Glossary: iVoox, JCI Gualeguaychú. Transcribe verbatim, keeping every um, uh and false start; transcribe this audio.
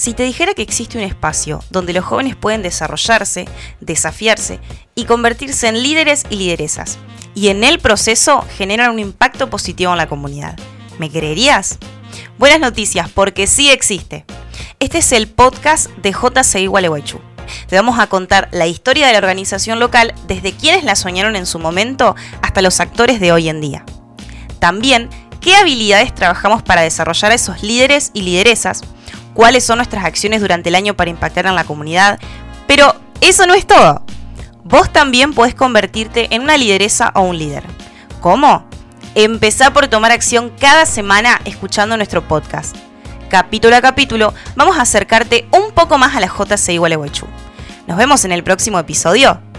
Si te dijera que existe un espacio donde los jóvenes pueden desarrollarse, desafiarse y convertirse en líderes y lideresas, y en el proceso generan un impacto positivo en la comunidad, ¿me creerías? Buenas noticias, porque sí existe. Este es el podcast de J C I Gualeguaychú. Te vamos a contar la historia de la organización local, desde quienes la soñaron en su momento hasta los actores de hoy en día. También, ¿qué habilidades trabajamos para desarrollar a esos líderes y lideresas? ¿Cuáles son nuestras acciones durante el año para impactar en la comunidad? Pero eso no es todo. Vos también podés convertirte en una lideresa o un líder. ¿Cómo? Empezá por tomar acción cada semana escuchando nuestro podcast. Capítulo a capítulo vamos a acercarte un poco más a la J C I Gualeguaychú. Nos vemos en el próximo episodio.